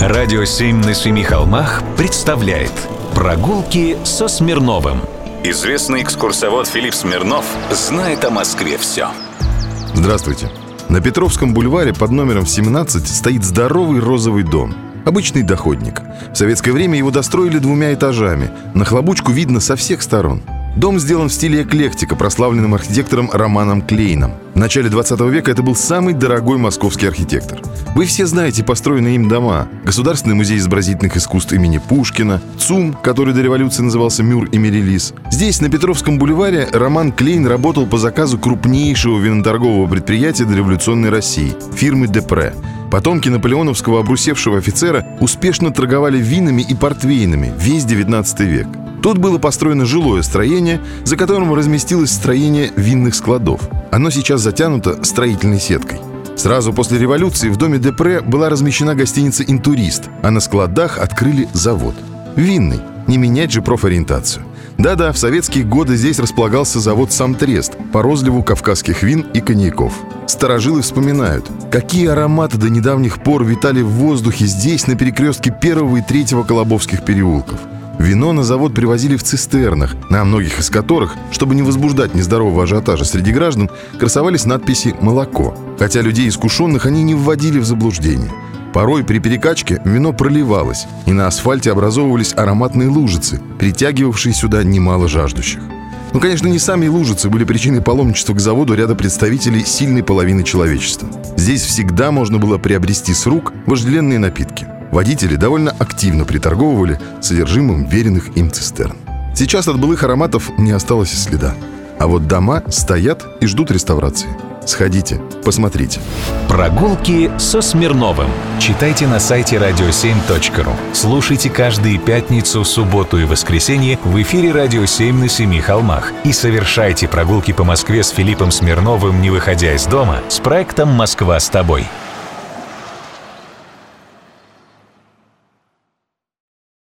Радио 7 на семи холмах представляет «Прогулки со Смирновым». Известный экскурсовод Филипп Смирнов знает о Москве все. Здравствуйте. На Петровском бульваре под номером 17 стоит здоровый розовый дом. Обычный доходник. В советское время его достроили двумя этажами. Нахлобучку видно со всех сторон. Дом сделан в стиле эклектика, прославленным архитектором Романом Клейном. В начале 20 века это был самый дорогой московский архитектор. Вы все знаете построенные им дома. Государственный музей изобразительных искусств имени Пушкина, ЦУМ, который до революции назывался Мюр и Мерилис. Здесь, на Петровском бульваре, Роман Клейн работал по заказу крупнейшего виноторгового предприятия дореволюционной России – фирмы «Депре». Потомки наполеоновского обрусевшего офицера успешно торговали винами и портвейнами весь 19 век. Тут было построено жилое строение, за которым разместилось строение винных складов. Оно сейчас затянуто строительной сеткой. Сразу после революции в доме Депре была размещена гостиница «Интурист», а на складах открыли завод. Винный, не менять же профориентацию. Да-да, в советские годы здесь располагался завод «Самтрест» по розливу кавказских вин и коньяков. Старожилы вспоминают, какие ароматы до недавних пор витали в воздухе здесь, на перекрестке 1 и 3 Колобовских переулков. Вино на завод привозили в цистернах, на многих из которых, чтобы не возбуждать нездорового ажиотажа среди граждан, красовались надписи «молоко». Хотя людей искушенных они не вводили в заблуждение. Порой при перекачке вино проливалось, и на асфальте образовывались ароматные лужицы, притягивавшие сюда немало жаждущих. Но, конечно, не сами лужицы были причиной паломничества к заводу ряда представителей сильной половины человечества. Здесь всегда можно было приобрести с рук вожделенные напитки. Водители довольно активно приторговывали содержимым веренных им цистерн. Сейчас от былых ароматов не осталось и следа. А вот дома стоят и ждут реставрации. Сходите, посмотрите. Прогулки со Смирновым. Читайте на сайте radio7.ru. Слушайте каждые пятницу, субботу и воскресенье в эфире «Радио 7 на семи холмах». И совершайте прогулки по Москве с Филиппом Смирновым, не выходя из дома, с проектом «Москва с тобой».